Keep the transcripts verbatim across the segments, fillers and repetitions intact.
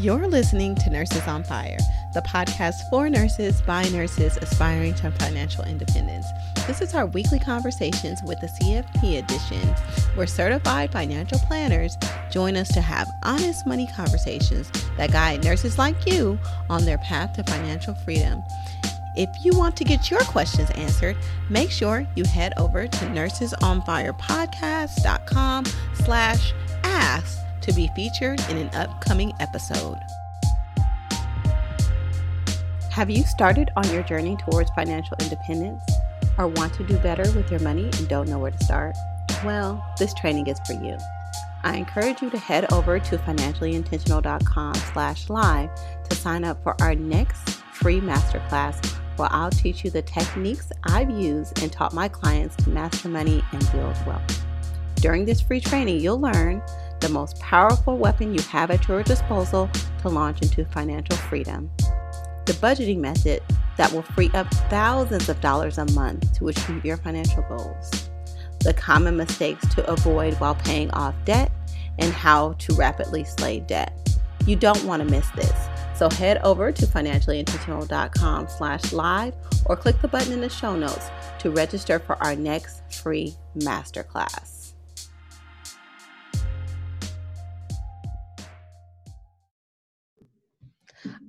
You're listening to Nurses on Fire, the podcast for nurses by nurses aspiring to financial independence. This is our weekly conversations with the C F P edition, where certified financial planners join us to have honest money conversations that guide nurses like you on their path to financial freedom. If you want to get your questions answered, make sure you head over to nursesonfirepodcast.com slash ask to be featured in an upcoming episode. Have you started on your journey towards financial independence or want to do better with your money and don't know where to start? Well, this training is for you. I encourage you to head over to financially intentional dot com slash live to sign up for our next free masterclass where I'll teach you the techniques I've used and taught my clients to master money and build wealth. During this free training, you'll learn the most powerful weapon you have at your disposal to launch into financial freedom, the budgeting method that will free up thousands of dollars a month to achieve your financial goals, the common mistakes to avoid while paying off debt, and how to rapidly slay debt. You don't want to miss this, so head over to financially intentional dot com slash live or click the button in the show notes to register for our next free masterclass.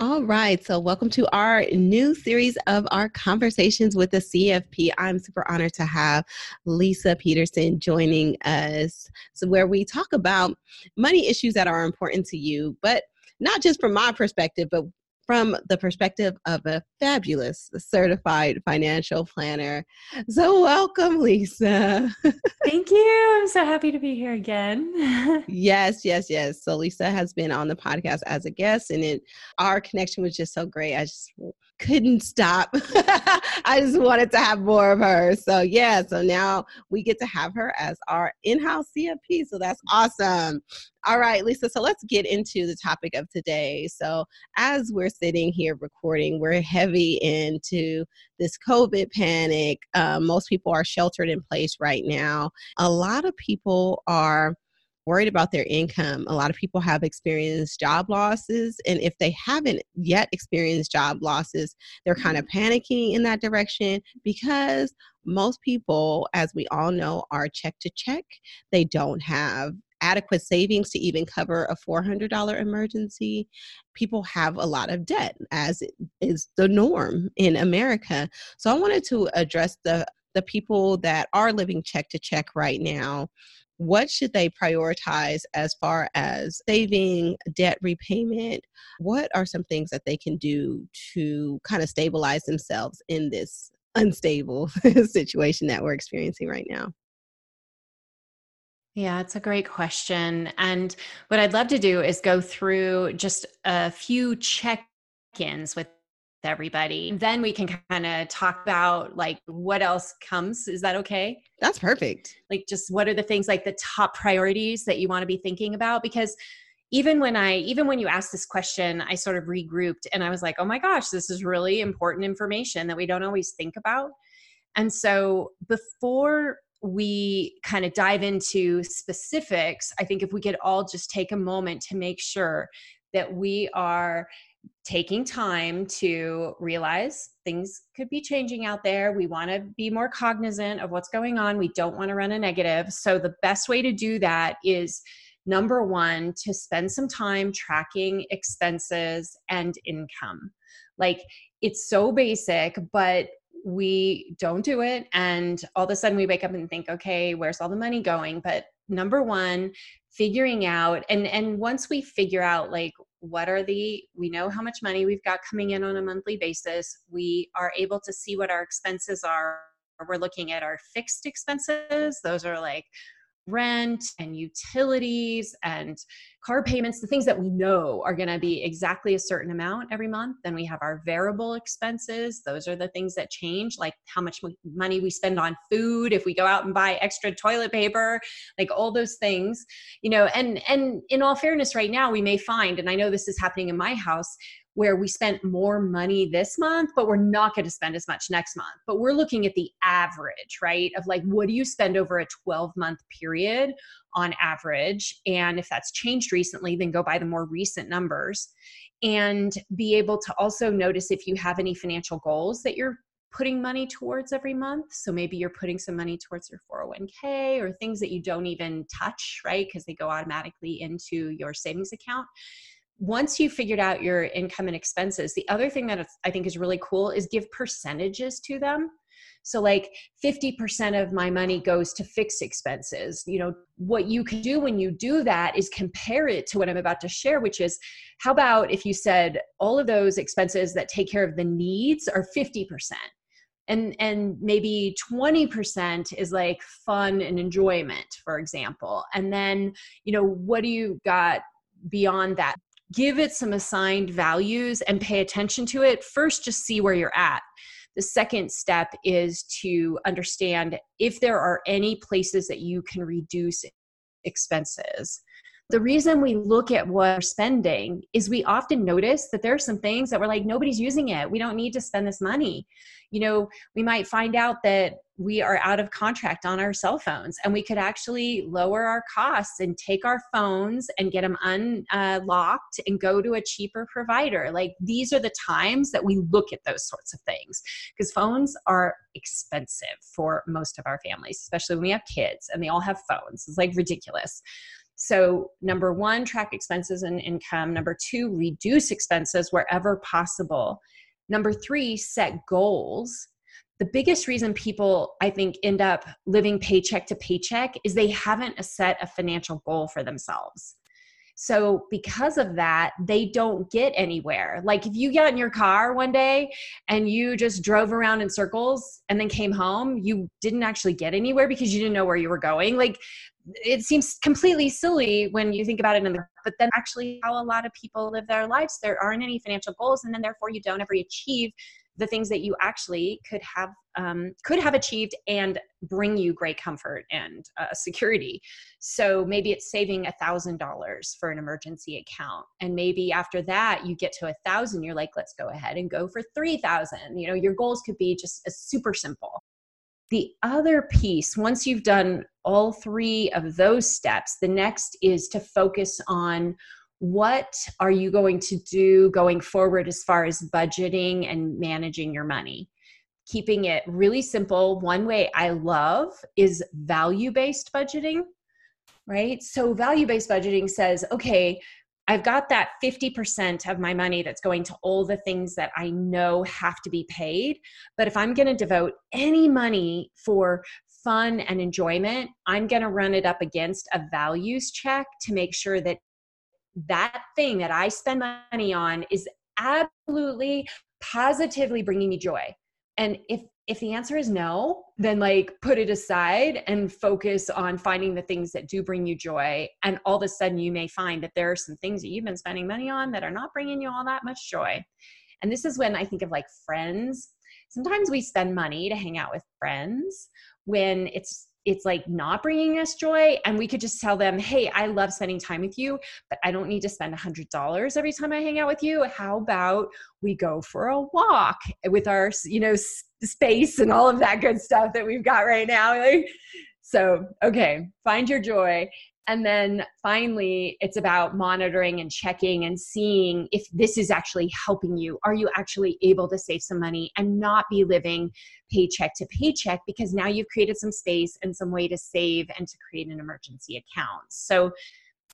All right, so welcome to our new series of our conversations with the C F P. I'm super honored to have Lisa Peterson joining us, so where we talk about money issues that are important to you, but not just from my perspective, but from the perspective of a fabulous certified financial planner. So welcome, Lisa. Thank you. I'm so happy to be here again. Yes, yes, yes. So Lisa has been on the podcast as a guest, and it, our connection was just so great. I just couldn't stop. I just wanted to have more of her. So yeah, so now we get to have her as our in-house C F P. So that's awesome. All right, Lisa, so let's get into the topic of today. So as we're sitting here recording, we're heavy into this COVID panic. Uh, most people are sheltered in place right now. A lot of people are worried about their income. A lot of people have experienced job losses. And if they haven't yet experienced job losses, they're kind of panicking in that direction because most people, as we all know, are check to check. They don't have adequate savings to even cover a four hundred dollars emergency. People have a lot of debt, as is the norm in America. So I wanted to address the, the people that are living check to check right now. What should they prioritize as far as saving, debt repayment? What are some things that they can do to kind of stabilize themselves in this unstable situation that we're experiencing right now? Yeah, it's a great question. And what I'd love to do is go through just a few check-ins with everybody. Then we can kind of talk about like what else comes. Is that okay? That's perfect. Like just what are the things, like the top priorities that you want to be thinking about? Because even when I, even when you asked this question, I sort of regrouped and I was like, oh my gosh, this is really important information that we don't always think about. And so before we kind of dive into specifics, I think if we could all just take a moment to make sure that we are taking time to realize things could be changing out there. We want to be more cognizant of what's going on. We don't want to run a negative. So the best way to do that is, number one, to spend some time tracking expenses and income. Like, it's so basic, but we don't do it. And all of a sudden we wake up and think, okay, where's all the money going? But number one, figuring out, and, and once we figure out like, what are the, we know how much money we've got coming in on a monthly basis. We are able to see what our expenses are. We're looking at our fixed expenses. Those are like rent and utilities and car payments, the things that we know are going to be exactly a certain amount every month. Then we have our variable expenses. Those are the things that change, like how much money we spend on food, if we go out and buy extra toilet paper, like all those things, you know, and, and in all fairness right now, we may find, and I know this is happening in my house, where we spent more money this month, but we're not going to spend as much next month. But we're looking at the average, right? Of like, what do you spend over a twelve month period on average? And if that's changed recently, then go by the more recent numbers, and be able to also notice if you have any financial goals that you're putting money towards every month. So maybe you're putting some money towards your four oh one k or things that you don't even touch, right? Because they go automatically into your savings account. Once you figured out your income and expenses, the other thing that I think is really cool is give percentages to them. So like fifty percent of my money goes to fixed expenses. You know, what you can do when you do that is compare it to what I'm about to share, which is, how about if you said all of those expenses that take care of the needs are fifty percent? And, and maybe twenty percent is like fun and enjoyment, for example. And then, you know, what do you got beyond that? Give it some assigned values and pay attention to it. First, just see where you're at. The second step is to understand if there are any places that you can reduce expenses. The reason we look at what we're spending is we often notice that there are some things that we're like, nobody's using it. We don't need to spend this money. You know, we might find out that we are out of contract on our cell phones, and we could actually lower our costs and take our phones and get them unlocked and go to a cheaper provider. Like, these are the times that we look at those sorts of things, because phones are expensive for most of our families, especially when we have kids and they all have phones. It's like ridiculous. So number one, track expenses and income. Number two, reduce expenses wherever possible. Number three, set goals. The biggest reason people, I think, end up living paycheck to paycheck is they haven't set a financial goal for themselves. So because of that, they don't get anywhere. Like, if you got in your car one day and you just drove around in circles and then came home, you didn't actually get anywhere because you didn't know where you were going. Like, it seems completely silly when you think about it, in the, but then actually how a lot of people live their lives. There aren't any financial goals, and then therefore you don't ever achieve the things that you actually could have um, could have achieved and bring you great comfort and uh, security. So maybe it's saving one thousand dollars for an emergency account. And maybe after that, you get to one thousand, you're like, let's go ahead and go for three thousand. You know, your goals could be just uh, super simple. The other piece, once you've done all three of those steps, the next is to focus on, what are you going to do going forward as far as budgeting and managing your money? Keeping it really simple. One way I love is value-based budgeting, right? So value-based budgeting says, okay, I've got that fifty percent of my money that's going to all the things that I know have to be paid. But if I'm going to devote any money for fun and enjoyment, I'm going to run it up against a values check to make sure that that thing that I spend money on is absolutely positively bringing me joy. And if if the answer is no, then like put it aside and focus on finding the things that do bring you joy. And all of a sudden you may find that there are some things that you've been spending money on that are not bringing you all that much joy. And this is when I think of like friends. Sometimes we spend money to hang out with friends when it's it's like not bringing us joy. And we could just tell them, hey, I love spending time with you, but I don't need to spend one hundred dollars every time I hang out with you. How about we go for a walk with our, you know, space and all of that good stuff that we've got right now. Like, so, okay, find your joy. And then finally, it's about monitoring and checking and seeing if this is actually helping you. Are you actually able to save some money and not be living paycheck to paycheck, because now you've created some space and some way to save and to create an emergency account? So,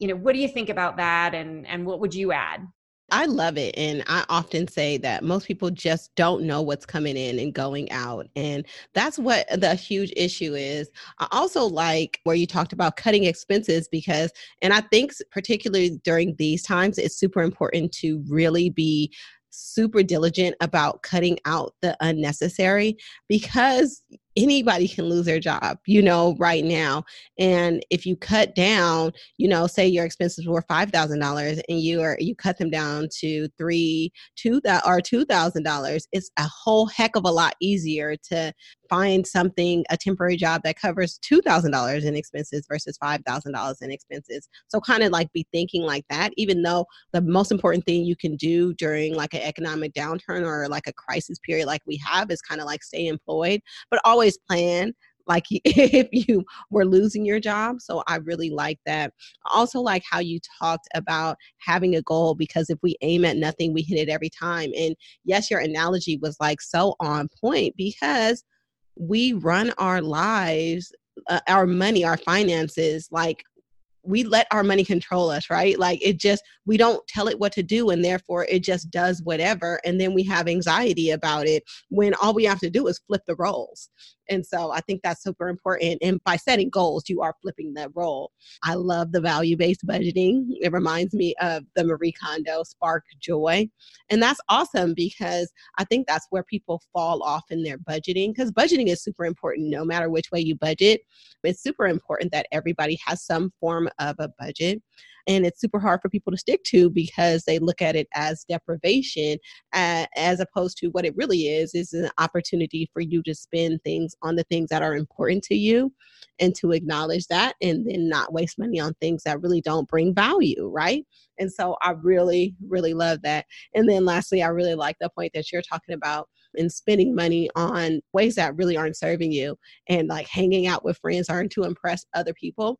you know, what do you think about that, and, and what would you add? I love it. And I often say that most people just don't know what's coming in and going out. And that's what the huge issue is. I also like where you talked about cutting expenses, because, and I think particularly during these times, it's super important to really be super diligent about cutting out the unnecessary, because anybody can lose their job, you know, right now. And if you cut down, you know, say your expenses were five thousand dollars and you are, you cut them down to three, two or two thousand dollars, it's a whole heck of a lot easier to find something, a temporary job that covers two thousand dollars in expenses versus five thousand dollars in expenses. So kind of like be thinking like that, even though the most important thing you can do during like an economic downturn or like a crisis period like we have is kind of like stay employed, but always plan like if you were losing your job. So I really like that. I also like how you talked about having a goal, because if we aim at nothing, we hit it every time. And yes, your analogy was like so on point, because we run our lives, uh, our money, our finances, like we let our money control us, right? Like it just, we don't tell it what to do, and therefore it just does whatever. And then we have anxiety about it when all we have to do is flip the roles. And so I think that's super important. And by setting goals, you are flipping that role. I love the value-based budgeting. It reminds me of the Marie Kondo Spark Joy. And that's awesome, because I think that's where people fall off in their budgeting, because budgeting is super important no matter which way you budget. It's super important that everybody has some form of a budget. And it's super hard for people to stick to, because they look at it as deprivation, uh, as opposed to what it really is, is an opportunity for you to spend things on the things that are important to you, and to acknowledge that, and then not waste money on things that really don't bring value, right? And so I really, really love that. And then lastly, I really like the point that you're talking about in spending money on ways that really aren't serving you, and like hanging out with friends aren't to impress other people.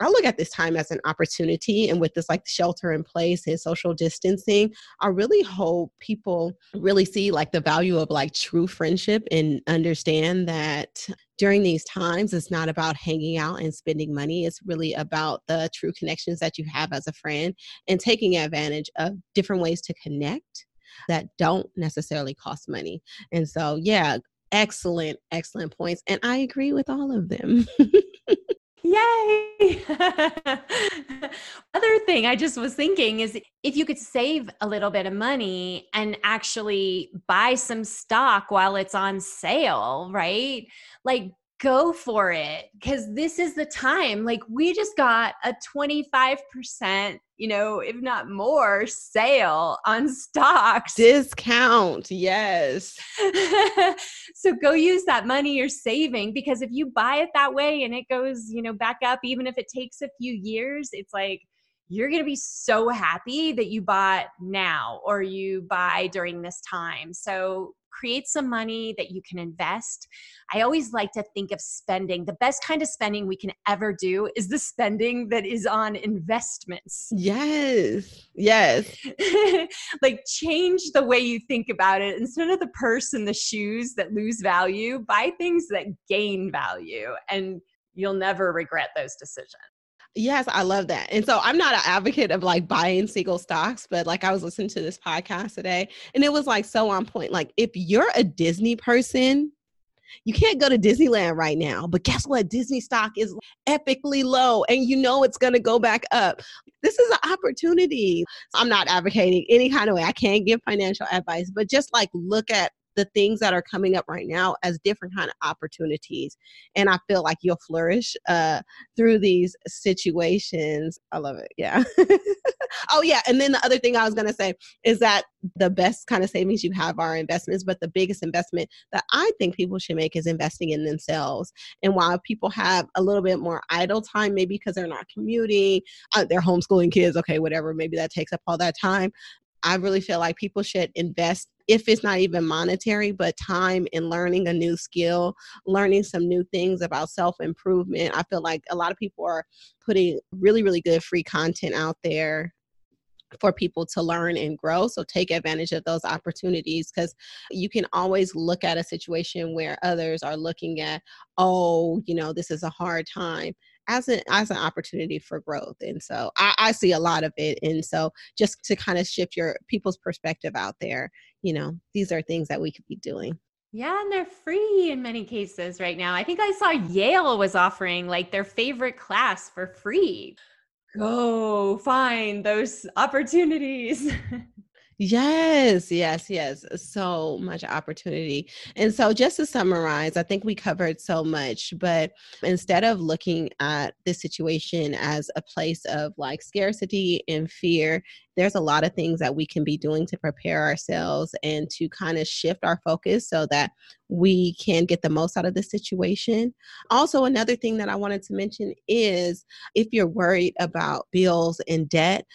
I look at this time as an opportunity, and with this like shelter in place and social distancing, I really hope people really see like the value of like true friendship, and understand that during these times, it's not about hanging out and spending money. It's really about the true connections that you have as a friend, and taking advantage of different ways to connect that don't necessarily cost money. And so, yeah, excellent, excellent points. And I agree with all of them. Yay. Other thing I just was thinking is, if you could save a little bit of money and actually buy some stock while it's on sale, right? Like go for it, because this is the time. Like we just got a twenty-five percent, you know, if not more, sale on stocks. Discount, yes. So go use that money you're saving, because if you buy it that way and it goes, you know, back up, even if it takes a few years, it's like you're going to be so happy that you bought now, or you buy during this time. So create some money that you can invest. I always like to think of spending. The best kind of spending we can ever do is the spending that is on investments. Yes. Yes. Like change the way you think about it. Instead of the purse and the shoes that lose value, buy things that gain value, and you'll never regret those decisions. Yes, I love that. And so I'm not an advocate of like buying single stocks, but like I was listening to this podcast today, and it was like so on point. Like if you're a Disney person, you can't go to Disneyland right now, but guess what? Disney stock is epically low, and you know it's going to go back up. This is an opportunity. I'm not advocating any kind of way. I can't give financial advice, but just like look at the things that are coming up right now as different kind of opportunities. And I feel like you'll flourish uh, through these situations. I love it. Yeah. Oh yeah. And then the other thing I was going to say is that the best kind of savings you have are investments, but the biggest investment that I think people should make is investing in themselves. And while people have a little bit more idle time, maybe because they're not commuting, uh, they're homeschooling kids, okay, whatever, maybe that takes up all that time. I really feel like people should invest, if it's not even monetary, but time in learning a new skill, learning some new things about self-improvement. I feel like a lot of people are putting really, really good free content out there for people to learn and grow. So take advantage of those opportunities, because you can always look at a situation where others are looking at, oh, you know, this is a hard time, as an as an opportunity for growth. And so I, I see a lot of it. And so just to kind of shift your people's perspective out there, you know, these are things that we could be doing. Yeah. And they're free in many cases right now. I think I saw Yale was offering like their favorite class for free. Go find those opportunities. Yes, yes, yes. So much opportunity. And so just to summarize, I think we covered so much, but instead of looking at this situation as a place of like scarcity and fear, there's a lot of things that we can be doing to prepare ourselves and to kind of shift our focus so that we can get the most out of the situation. Also, another thing that I wanted to mention is if you're worried about bills and debt,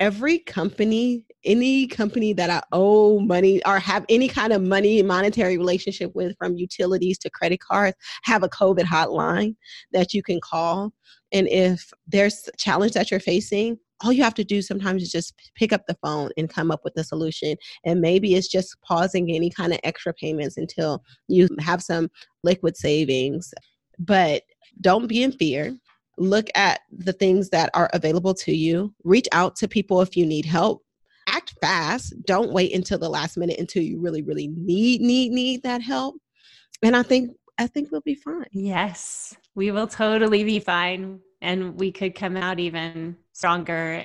every company, any company that I owe money or have any kind of money monetary relationship with, from utilities to credit cards, have a COVID hotline that you can call. And if there's a challenge that you're facing, all you have to do sometimes is just pick up the phone and come up with a solution. And maybe it's just pausing any kind of extra payments until you have some liquid savings. But don't be in fear. Look at the things that are available to you. Reach out to people if you need help. Act fast. Don't wait until the last minute until you really, really need, need, need that help. And I think, I think we'll be fine. Yes, we will totally be fine. And we could come out even stronger,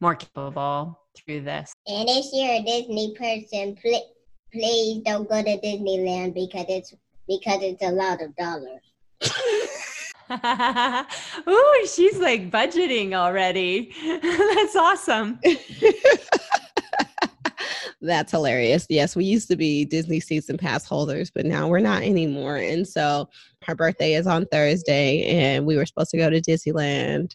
more capable through this. And if you're a Disney person, pl- please don't go to Disneyland because it's, because it's a lot of dollars. Ooh, she's like budgeting already. That's awesome. That's hilarious. Yes, we used to be Disney season pass holders, but now we're not anymore. And so her birthday is on Thursday, and we were supposed to go to Disneyland,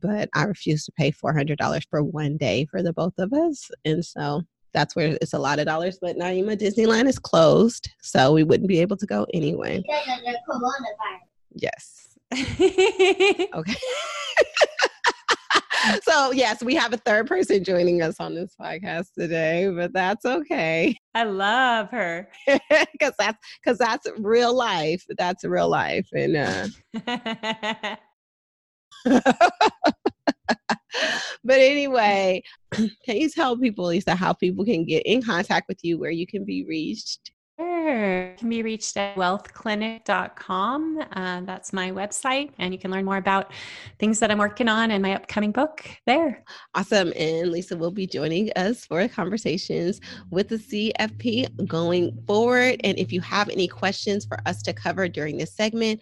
but I refused to pay four hundred dollars for one day for the both of us. And so that's where it's a lot of dollars. But Naima, Disneyland is closed, so we wouldn't be able to go anyway. Because of the coronavirus. Yes. Okay. So yes, we have a third person joining us on this podcast today, but that's okay. I love her. Because that's, because that's real life. That's real life. And uh... But anyway, can you tell people, Lisa, how people can get in contact with you, where you can be reached? Sure. You can be reached at wealth clinic dot com. Uh, that's my website. And you can learn more about things that I'm working on and my upcoming book there. Awesome. And Lisa will be joining us for conversations with the C F P going forward. And if you have any questions for us to cover during this segment,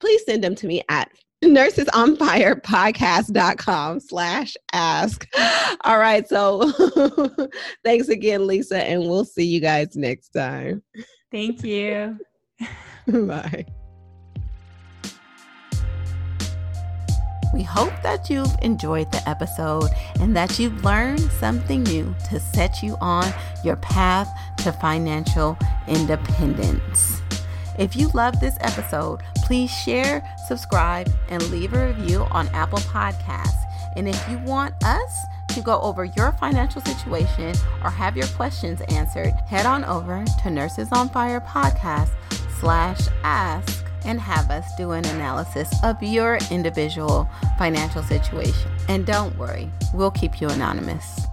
please send them to me at nurses on fire podcast dot com slash ask. All right. So thanks again, Lisa, and we'll see you guys next time. Thank you. Bye. We hope that you've enjoyed the episode and that you've learned something new to set you on your path to financial independence. If you love this episode, please share, subscribe, and leave a review on Apple Podcasts. And if you want us to go over your financial situation or have your questions answered, head on over to Nurses on Fire Podcast slash ask and have us do an analysis of your individual financial situation. And don't worry, we'll keep you anonymous.